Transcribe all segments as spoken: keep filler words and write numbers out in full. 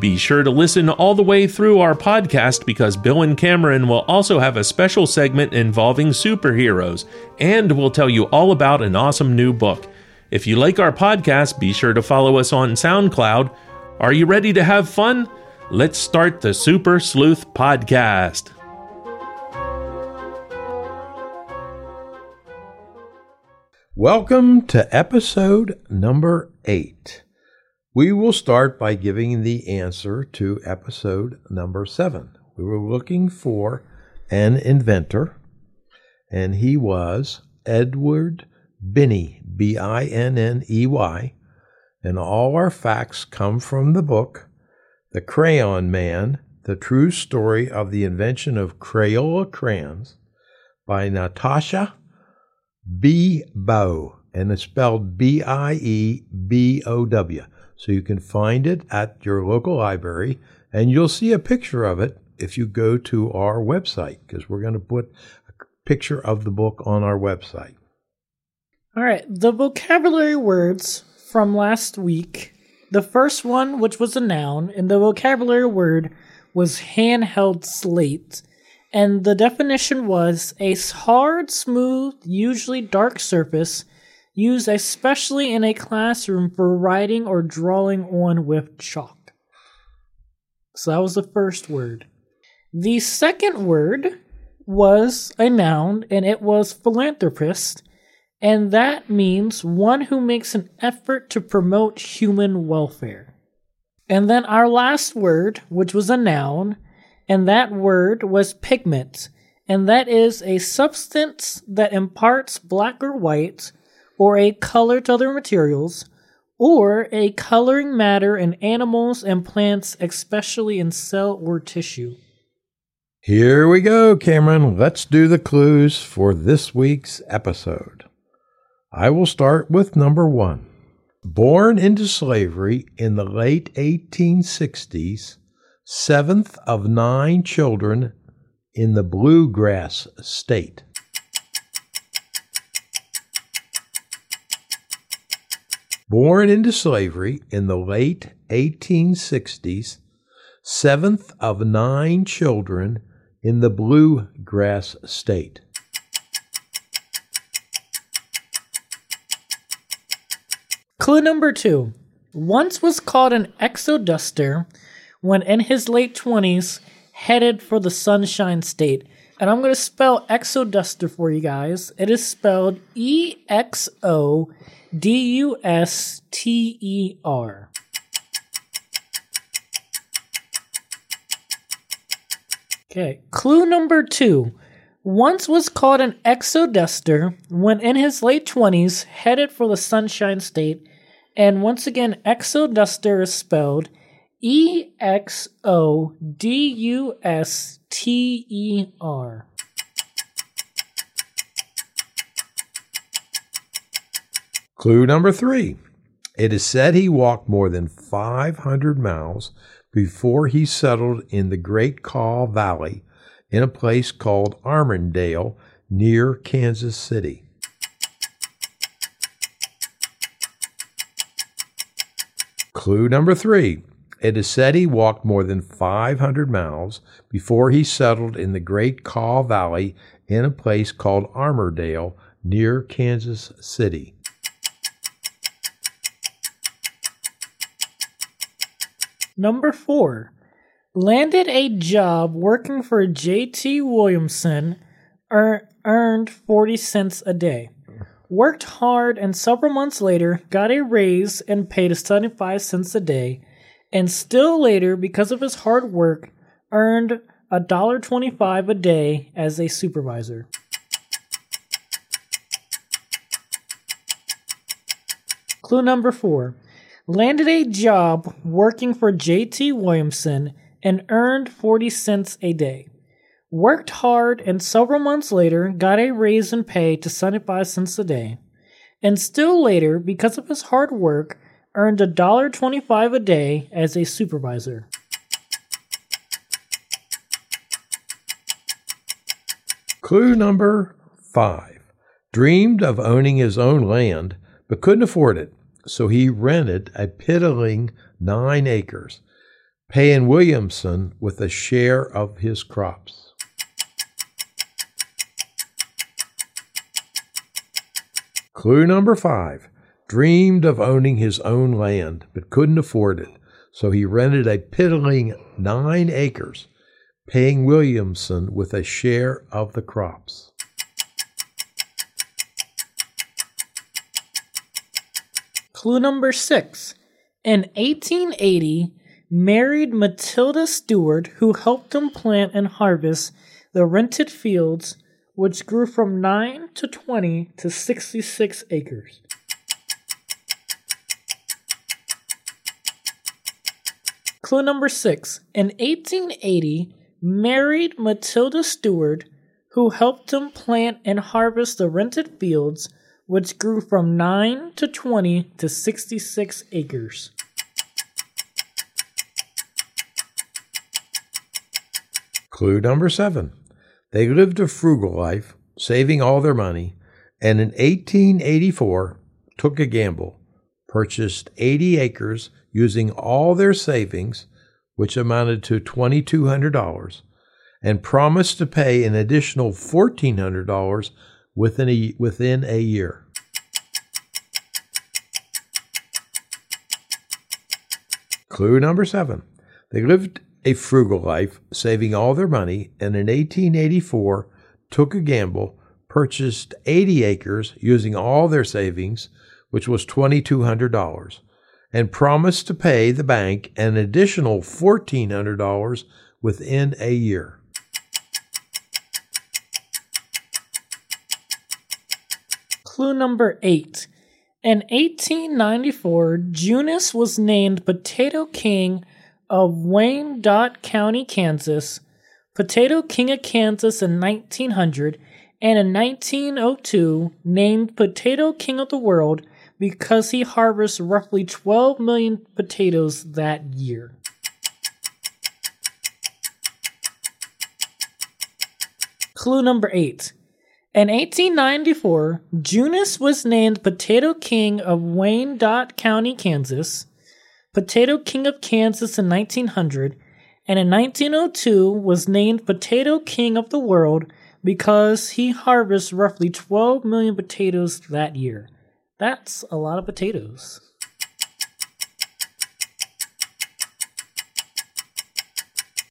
Be sure to listen all the way through our podcast because Bill and Cameron will also have a special segment involving superheroes, and we'll tell you all about an awesome new book. If you like our podcast, be sure to follow us on SoundCloud. Are you ready to have fun? Let's start the Super Sleuth Podcast. Welcome to episode number eight. We will start by giving the answer to episode number seven. We were looking for an inventor, and he was Edward Binney, B I N N E Y. And all our facts come from the book, The Crayon Man, The True Story of the Invention of Crayola Crayons by Natasha B. Bow, and it's spelled B I E B O W. So you can find it at your local library, and you'll see a picture of it if you go to our website, because we're going to put a picture of the book on our website. All right, the vocabulary words from last week, the first one, which was a noun, and the vocabulary word was handheld slate, and the definition was a hard, smooth, usually dark surface used especially in a classroom for writing or drawing on with chalk. So that was the first word. The second word was a noun, and it was philanthropist, and that means one who makes an effort to promote human welfare. And then our last word, which was a noun, and that word was pigment, and that is a substance that imparts black or white or a color to other materials, or a coloring matter in animals and plants, especially in cell or tissue. Here we go, Cameron. Let's do the clues for this week's episode. I will start with number one. Born into slavery in the late eighteen sixties, seventh of nine children in the Bluegrass State. Born into slavery in the late eighteen sixties, seventh of nine children in the Bluegrass State. Clue number two. Once was called an Exoduster when in his late twenties headed for the Sunshine State. And I'm going to spell Exoduster for you guys. It is spelled E X O D U S T E R. Okay, clue number two. Once was called an Exoduster when in his late twenties headed for the Sunshine State. And once again, Exoduster is spelled E X O D U S T E R. Clue number three. It is said he walked more than five hundred miles before he settled in the Great Kaw Valley in a place called Armourdale near Kansas City. Clue number three. It is said he walked more than five hundred miles before he settled in the Great Kaw Valley in a place called Armourdale near Kansas City. Number four, landed a job working for J T Williamson, er, earned forty cents a day. Worked hard and several months later got a raise and paid seventy-five cents a day. And still later, because of his hard work, earned one dollar twenty-five a day as a supervisor. Clue number four. Landed a job working for J T Williamson and earned forty cents a day. Worked hard and several months later got a raise in pay to seventy-five cents a day. And still later, because of his hard work, earned one dollar twenty-five a day as a supervisor. Clue number five. Dreamed of owning his own land, but couldn't afford it, so he rented a piddling nine acres, paying Williamson with a share of his crops. Clue number five. Dreamed of owning his own land, but couldn't afford it, so he rented a piddling nine acres, paying Williamson with a share of the crops. Clue number six. In eighteen eighty, married Matilda Stewart, who helped him plant and harvest the rented fields, which grew from nine to twenty to sixty-six acres. Clue number six. In eighteen eighty, married Matilda Stewart, who helped him plant and harvest the rented fields, which grew from nine to twenty to sixty-six acres. Clue number seven. They lived a frugal life, saving all their money, and in eighteen eighty-four took a gamble, purchased eighty acres using all their savings, which amounted to twenty-two hundred dollars, and promised to pay an additional fourteen hundred dollars within a, within a year. Clue number seven. They lived a frugal life, saving all their money, and in eighteen eighty-four took a gamble, purchased eighty acres using all their savings, which was twenty-two hundred dollars, and promised to pay the bank an additional fourteen hundred dollars within a year. Clue number eight. In eighteen ninety-four, Junius was named Potato King of Wyandotte County, Kansas, Potato King of Kansas in nineteen hundred, and in nineteen oh two named Potato King of the World because he harvests roughly twelve million potatoes that year. Clue number eight. In eighteen ninety-four, Junius was named Potato King of Wyandotte County, Kansas, Potato King of Kansas in nineteen hundred, and in nineteen oh two was named Potato King of the World because he harvests roughly twelve million potatoes that year. That's a lot of potatoes.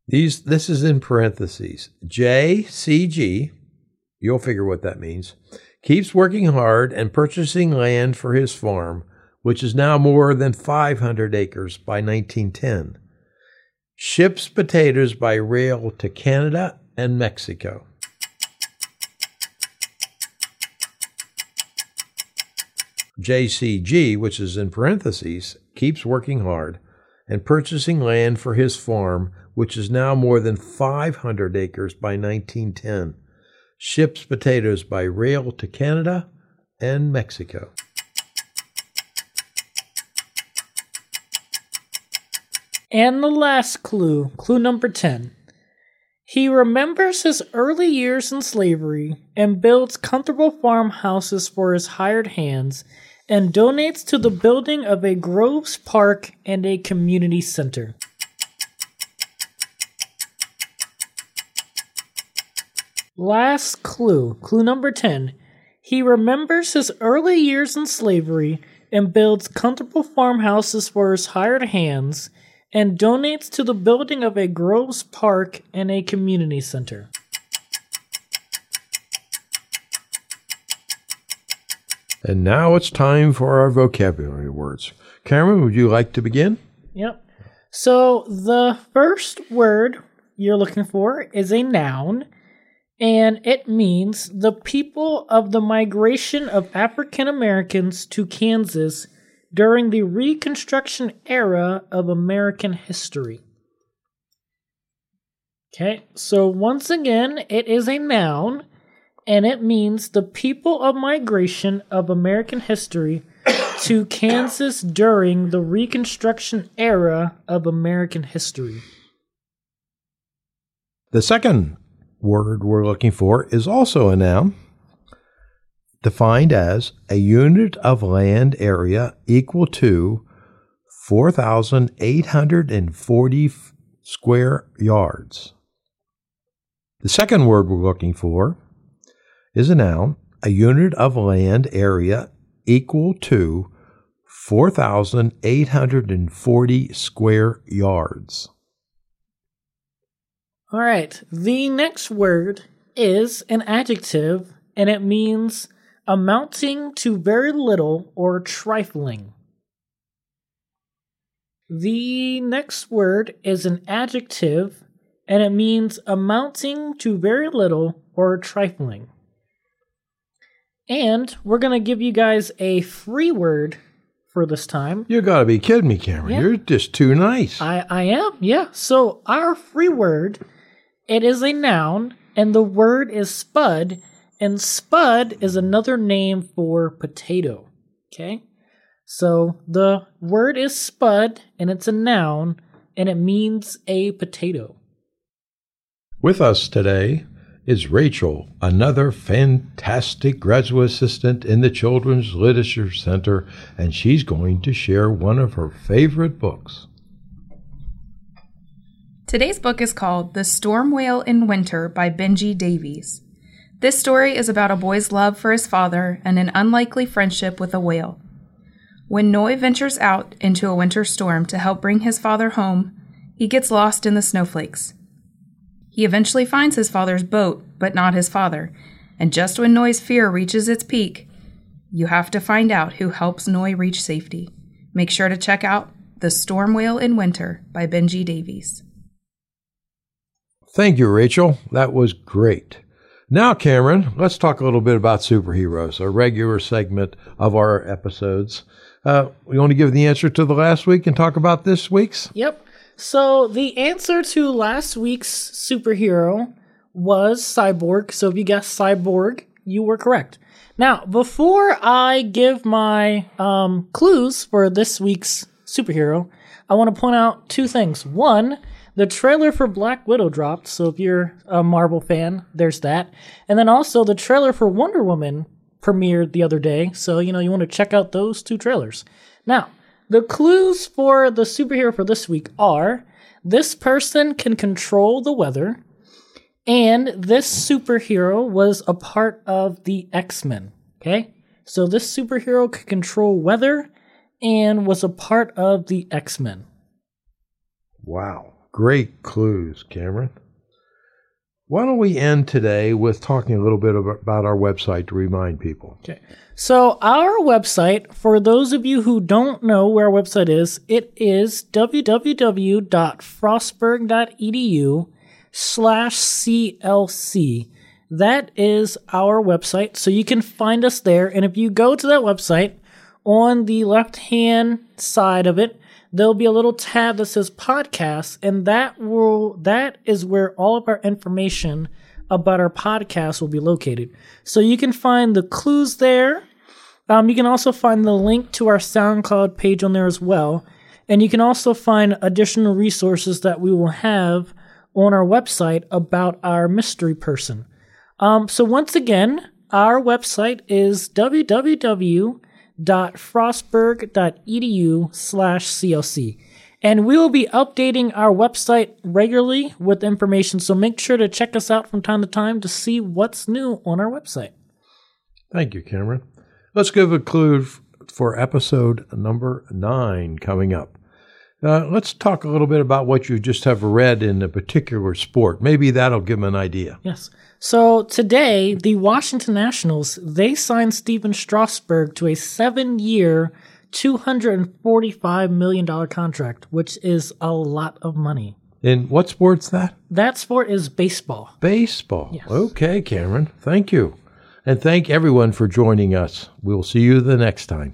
These, this is in parentheses. J C G, you'll figure what that means, keeps working hard and purchasing land for his farm, which is now more than five hundred acres by nineteen ten. Ships potatoes by rail to Canada and Mexico. J C G, which is in parentheses, keeps working hard and purchasing land for his farm, which is now more than five hundred acres by nineteen ten. Ships potatoes by rail to Canada and Mexico. And the last clue, clue number ten. He remembers his early years in slavery and builds comfortable farmhouses for his hired hands and donates to the building of a Groves Park and a community center. Last clue, clue number ten. He remembers his early years in slavery and builds comfortable farmhouses for his hired hands and donates to the building of a Groves Park and a community center. And now it's time for our vocabulary words. Cameron, would you like to begin? Yep. So the first word you're looking for is a noun, and it means the people of the migration of African Americans to Kansas during the Reconstruction era of American history. Okay, so once again, it is a noun, and it means the people of migration of American history to Kansas during the Reconstruction era of American history. The second word we're looking for is also a noun, defined as a unit of land area equal to four thousand eight hundred forty square yards. The second word we're looking for is a noun, a unit of land area equal to four thousand eight hundred forty square yards. All right, the next word is an adjective, and it means amounting to very little or trifling. The next word is an adjective, and it means amounting to very little or trifling. And we're going to give you guys a free word for this time. You got to be kidding me, Cameron. Yeah. You're just too nice. I, I am, yeah. So our free word, it is a noun, and the word is spud, and spud is another name for potato, okay? So the word is spud, and it's a noun, and it means a potato. With us today is Rachel, another fantastic graduate assistant in the Children's Literature Center, and she's going to share one of her favorite books. Today's book is called The Storm Whale in Winter by Benji Davies. This story is about a boy's love for his father and an unlikely friendship with a whale. When Noy ventures out into a winter storm to help bring his father home, he gets lost in the snowflakes. He eventually finds his father's boat, but not his father, and just when Noy's fear reaches its peak, you have to find out who helps Noy reach safety. Make sure to check out The Storm Whale in Winter by Benji Davies. Thank you, Rachel. That was great. Now, Cameron, let's talk a little bit about superheroes, a regular segment of our episodes. Uh, we want to give the answer to the last week and talk about this week's? Yep. So the answer to last week's superhero was Cyborg. So if you guessed Cyborg, you were correct. Now, before I give my um, clues for this week's superhero, I want to point out two things. One, the trailer for Black Widow dropped. So if you're a Marvel fan, there's that. And then also the trailer for Wonder Woman premiered the other day, so you know you want to check out those two trailers. Now, the clues for the superhero for this week are: this person can control the weather, and this superhero was a part of the X Men. Okay, so this superhero could control weather and was a part of the X Men. Wow, great clues, Cameron. Why don't we end today with talking a little bit about our website to remind people? Okay. So our website, for those of you who don't know where our website is, it is w w w dot frostburg dot e d u slash c l c. That is our website, so you can find us there. And if you go to that website, on the left-hand side of it, there'll be a little tab that says podcasts, and that will that is where all of our information about our podcast will be located. So you can find the clues there. Um, you can also find the link to our SoundCloud page on there as well. And you can also find additional resources that we will have on our website about our mystery person. Um, so once again, our website is w w w dot frostburg dot e d u slash c l c, and we will be updating our website regularly with information, so make sure to check us out from time to time to see what's new on our website. Thank you, Cameron. Let's give a clue for episode number nine coming up. Uh, let's talk a little bit about what you just have read in a particular sport. Maybe that'll give them an idea. Yes. So today, the Washington Nationals, they signed Steven Strasburg to a seven-year, two hundred forty-five million dollars contract, which is a lot of money. And what sport's that? That sport is baseball. Baseball. Yes. Okay, Cameron. Thank you. And thank everyone for joining us. We'll see you the next time.